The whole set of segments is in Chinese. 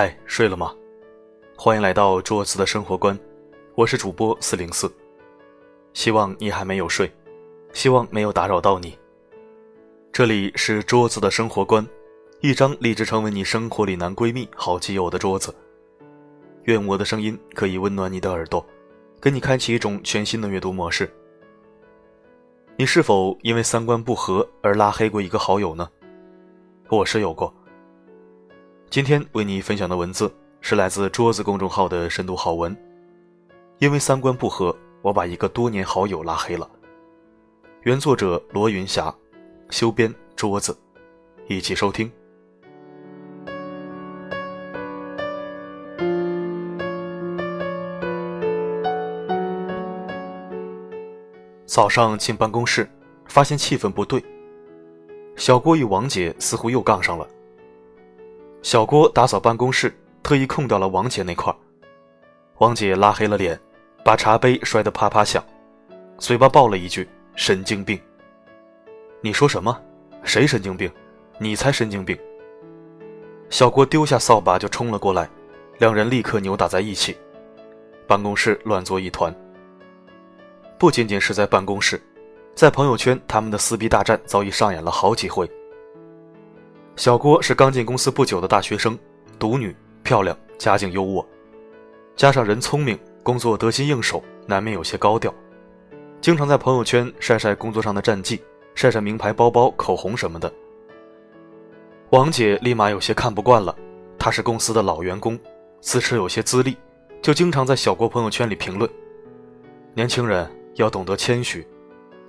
嗨，睡了吗？欢迎来到桌子的生活观，我是主播404。希望你还没有睡，希望没有打扰到你。这里是桌子的生活观，一张立志成为你生活里男闺蜜好基友的桌子。愿我的声音可以温暖你的耳朵，给你开启一种全新的阅读模式。你是否因为三观不合而拉黑过一个好友呢？我是有过。今天为你分享的文字是来自桌子公众号的深度好文。因为三观不合，我把一个多年好友拉黑了。原作者罗云霞，修编桌子，一起收听。早上进办公室，发现气氛不对，小郭与王姐似乎又杠上了。小郭打扫办公室，特意空掉了王姐那块，王姐拉黑了脸，把茶杯摔得啪啪响，嘴巴爆了一句神经病。你说什么？谁神经病？你才神经病。小郭丢下扫把就冲了过来，两人立刻扭打在一起，办公室乱作一团。不仅仅是在办公室，在朋友圈他们的撕逼大战早已上演了好几回。小郭是刚进公司不久的大学生，独女，漂亮，家境优渥，加上人聪明，工作得心应手，难免有些高调，经常在朋友圈晒晒工作上的战绩，晒晒名牌包包、口红什么的。王姐立马有些看不惯了，她是公司的老员工，自持有些资历，就经常在小郭朋友圈里评论：年轻人要懂得谦虚，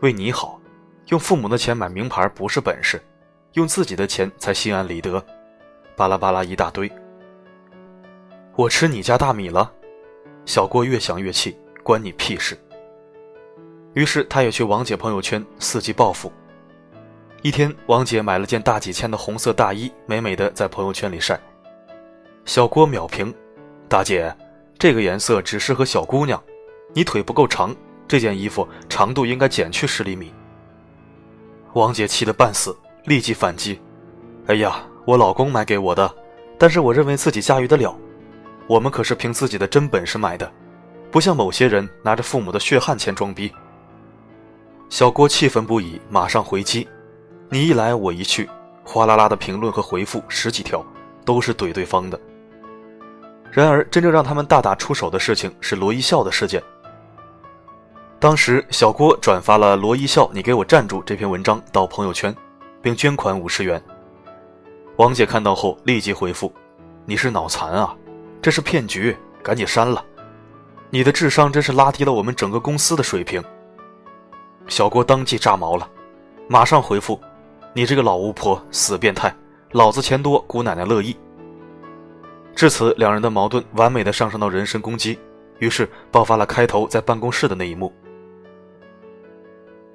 为你好，用父母的钱买名牌不是本事，用自己的钱才心安理得，巴拉巴拉一大堆。我吃你家大米了？小郭越想越气，关你屁事。于是他也去王姐朋友圈伺机报复。一天，王姐买了件大几千的红色大衣，美美的在朋友圈里晒。小郭秒评：大姐，这个颜色只适合小姑娘，你腿不够长，这件衣服长度应该减去10厘米。王姐气得半死，立即反击：哎呀，我老公买给我的，但是我认为自己驾驭得了，我们可是凭自己的真本事买的，不像某些人拿着父母的血汗钱装逼。小郭气愤不已，马上回击，你一来我一去，哗啦啦的评论和回复10几条，都是怼对方的。然而真正让他们大打出手的事情是罗一笑的事件。当时小郭转发了罗一笑你给我站住这篇文章到朋友圈，并捐款50元。王姐看到后立即回复：你是脑残啊，这是骗局，赶紧删了，你的智商真是拉低了我们整个公司的水平。小郭当即炸毛了，马上回复：你这个老巫婆，死变态，老子钱多，姑奶奶乐意。至此两人的矛盾完美的上升到人身攻击，于是爆发了开头在办公室的那一幕。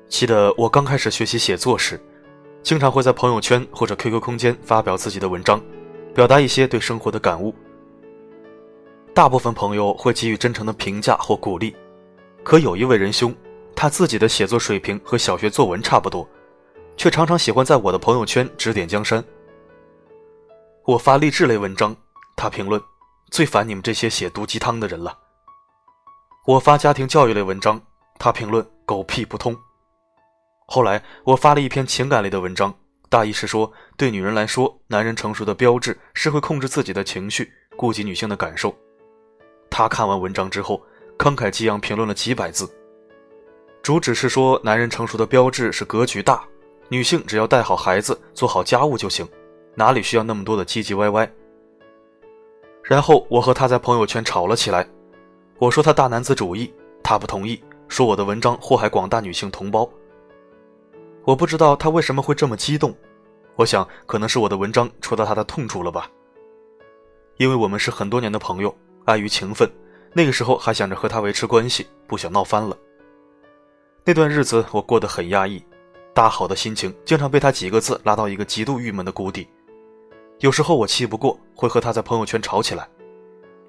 记得我刚开始学习写作时，经常会在朋友圈或者 QQ 空间发表自己的文章，表达一些对生活的感悟。大部分朋友会给予真诚的评价或鼓励，可有一位仁兄，他自己的写作水平和小学作文差不多，却常常喜欢在我的朋友圈指点江山。我发励志类文章，他评论：最烦你们这些写毒鸡汤的人了。我发家庭教育类文章，他评论：狗屁不通。后来我发了一篇情感类的文章，大意是说，对女人来说，男人成熟的标志是会控制自己的情绪，顾及女性的感受。他看完文章之后，慷慨激昂评论了几百字，主旨是说，男人成熟的标志是格局大，女性只要带好孩子，做好家务就行，哪里需要那么多的唧唧歪歪。然后我和他在朋友圈吵了起来，我说他大男子主义，他不同意，说我的文章祸害广大女性同胞。我不知道他为什么会这么激动，我想可能是我的文章戳到他的痛处了吧。因为我们是很多年的朋友，碍于情分，那个时候还想着和他维持关系，不想闹翻了。那段日子我过得很压抑，大好的心情经常被他几个字拉到一个极度郁闷的谷底。有时候我气不过，会和他在朋友圈吵起来，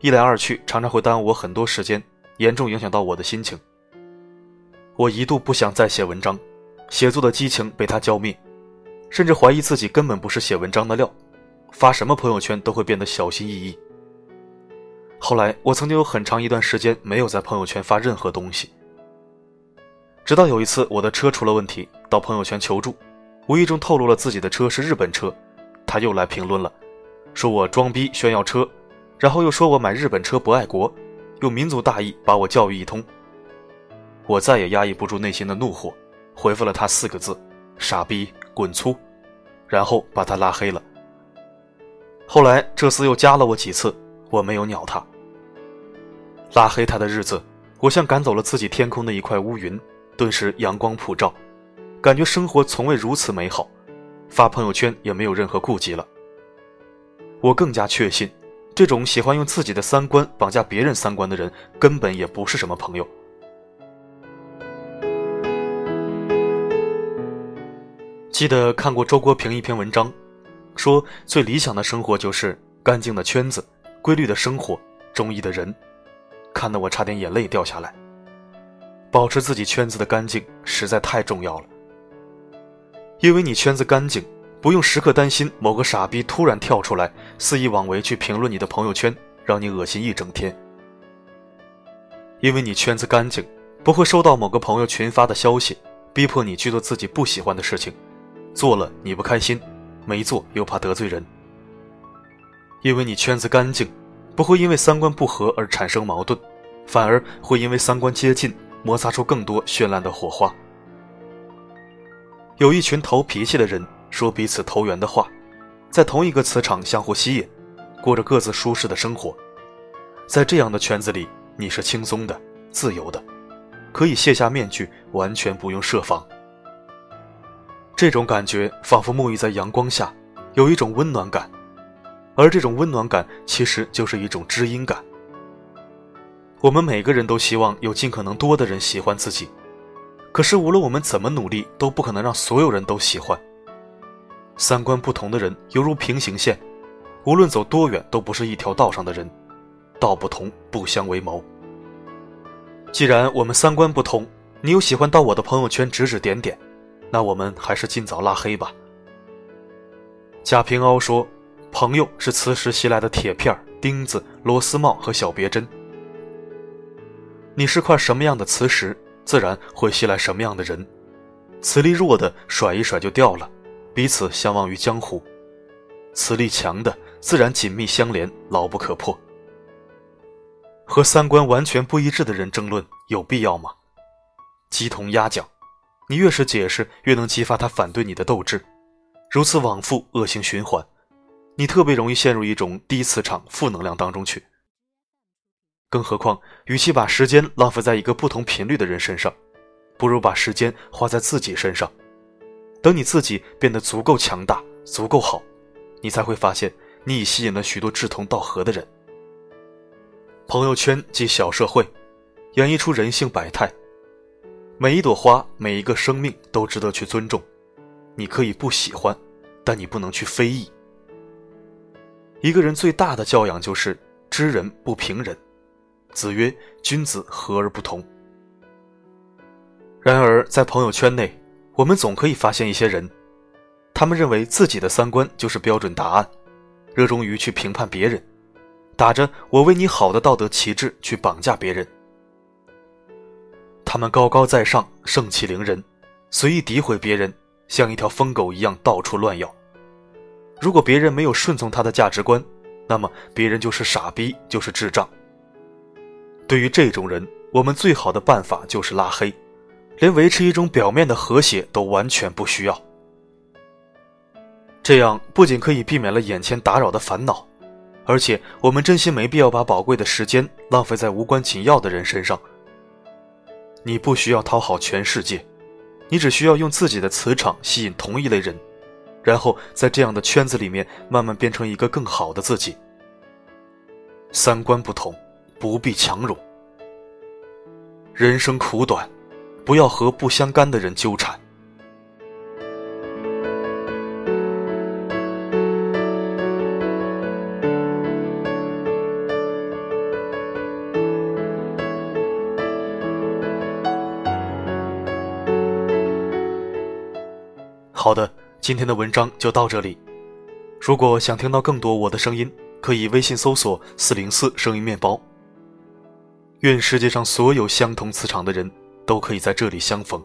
一来二去常常会耽误我很多时间，严重影响到我的心情。我一度不想再写文章，写作的激情被他浇灭，甚至怀疑自己根本不是写文章的料，发什么朋友圈都会变得小心翼翼，后来我曾经有很长一段时间没有在朋友圈发任何东西，直到有一次我的车出了问题，到朋友圈求助，无意中透露了自己的车是日本车，他又来评论了，说我装逼炫耀车，然后又说我买日本车不爱国，用民族大义把我教育一通。我再也压抑不住内心的怒火，回复了他4个字：傻逼滚粗，然后把他拉黑了。后来这厮又加了我几次，我没有鸟他。拉黑他的日子，我像赶走了自己天空的一块乌云，顿时阳光普照，感觉生活从未如此美好，发朋友圈也没有任何顾忌了。我更加确信，这种喜欢用自己的3观绑架别人3观的人，根本也不是什么朋友。记得看过周国平一篇文章，说最理想的生活就是干净的圈子、规律的生活、中意的人，看得我差点眼泪掉下来。保持自己圈子的干净实在太重要了，因为你圈子干净，不用时刻担心某个傻逼突然跳出来肆意妄为去评论你的朋友圈，让你恶心一整天。因为你圈子干净，不会收到某个朋友群发的消息逼迫你去做自己不喜欢的事情，做了你不开心，没做又怕得罪人。因为你圈子干净，不会因为3观不合而产生矛盾，反而会因为3观接近摩擦出更多绚烂的火花。有一群投脾气的人，说彼此投缘的话，在同一个磁场相互吸引，过着各自舒适的生活。在这样的圈子里，你是轻松的、自由的，可以卸下面具，完全不用设防。这种感觉仿佛沐浴在阳光下，有一种温暖感，而这种温暖感其实就是一种知音感。我们每个人都希望有尽可能多的人喜欢自己，可是无论我们怎么努力，都不可能让所有人都喜欢。3观不同的人犹如平行线，无论走多远都不是一条道上的人，道不同不相为谋。既然我们3观不同，你又喜欢到我的朋友圈指指点点，那我们还是尽早拉黑吧。贾平凹说，朋友是磁石袭来的铁片、钉子、螺丝帽和小别针。你是块什么样的磁石，自然会袭来什么样的人。磁力弱的甩一甩就掉了，彼此相忘于江湖；磁力强的自然紧密相连，牢不可破。和3观完全不一致的人争论有必要吗？鸡同鸭讲，你越是解释，越能激发他反对你的斗志，如此往复，恶性循环，你特别容易陷入一种低磁场负能量当中去。更何况，与其把时间浪费在一个不同频率的人身上，不如把时间花在自己身上。等你自己变得足够强大、足够好，你才会发现你已吸引了许多志同道合的人。朋友圈即小社会，演绎出人性百态。每一朵花，每一个生命都值得去尊重。你可以不喜欢，但你不能去非议。一个人最大的教养就是知人不评人。子曰：君子和而不同。然而在朋友圈内，我们总可以发现一些人，他们认为自己的3观就是标准答案，热衷于去评判别人，打着我为你好的道德旗帜去绑架别人。他们高高在上，盛气凌人，随意诋毁别人，像一条疯狗一样到处乱咬。如果别人没有顺从他的价值观，那么别人就是傻逼，就是智障。对于这种人，我们最好的办法就是拉黑，连维持一种表面的和谐都完全不需要。这样不仅可以避免了眼前打扰的烦恼，而且我们真心没必要把宝贵的时间浪费在无关紧要的人身上。你不需要讨好全世界，你只需要用自己的磁场吸引同一类人，然后在这样的圈子里面慢慢变成一个更好的自己。3观不同，不必强融。人生苦短，不要和不相干的人纠缠。好的，今天的文章就到这里。如果想听到更多我的声音，可以微信搜索404声音面包。愿世界上所有相同磁场的人都可以在这里相逢。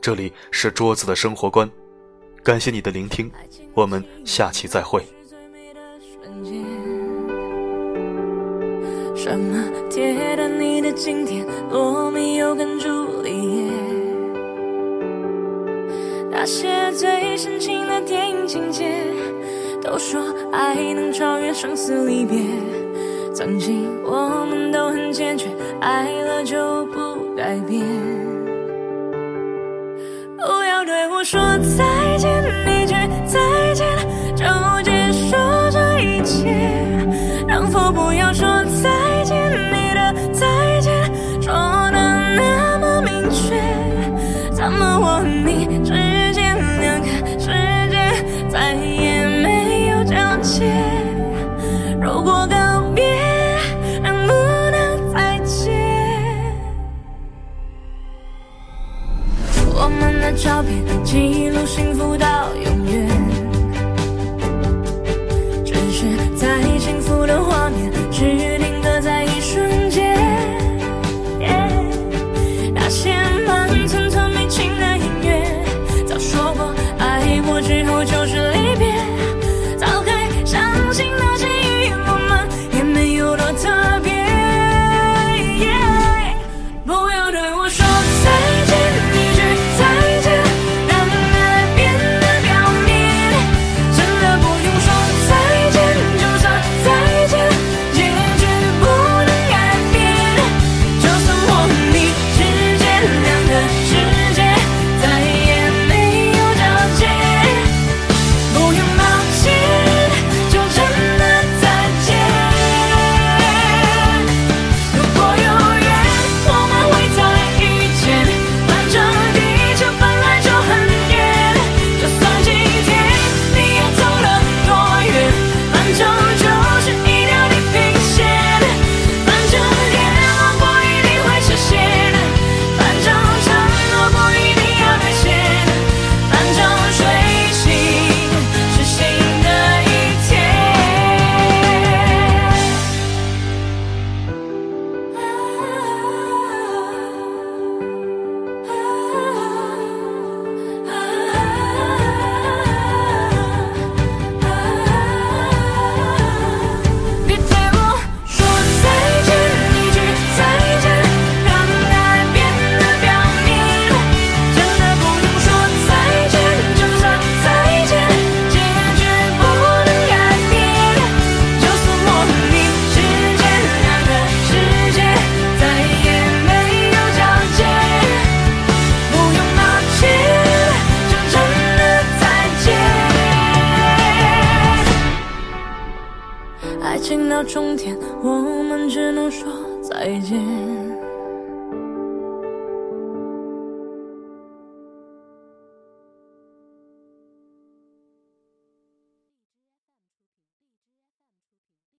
这里是桌子的生活观，感谢你的聆听，我们下期再会。什么铁达尼的经典，罗密欧跟朱丽叶，那些最深情的电影情节，都说爱能超越生死离别。曾经我们都很坚决，爱了就不改变。不要对我说再见，一句再见就结束这一切。能否不要说再见，你的再见说得那么明确，咱们我和你之间两个世界再也没有交界。如果告别能不能再见，我们的照片记录幸福到永远，只是在幸福的画面只定格在一瞬间、那些慢吞吞没情的音乐，早说过爱过之后就是离别，早该相信那些语言我们也没有多特别、不要对我说再见，一句再见让爱变得表面，真的不用说再见，就算再见结局不能改变，就算我和你之间两个世界再也没有交界。不用抱歉，就真的再见。如果有缘我们会再遇见，反正地球本来就很远，就算今天你要走了多远，反正就是一条地平线，反正愿望不一定会实现，反正承诺不一定要兑现，反正睡醒是新的一天。别对我说再见，一句再见让爱变得表面，真的不用说再见，就算再见结局不能改变，就算我和你之间两个世界再也没有交界。不用抱歉，就真的再见。爱情到终点，我们只能说再见。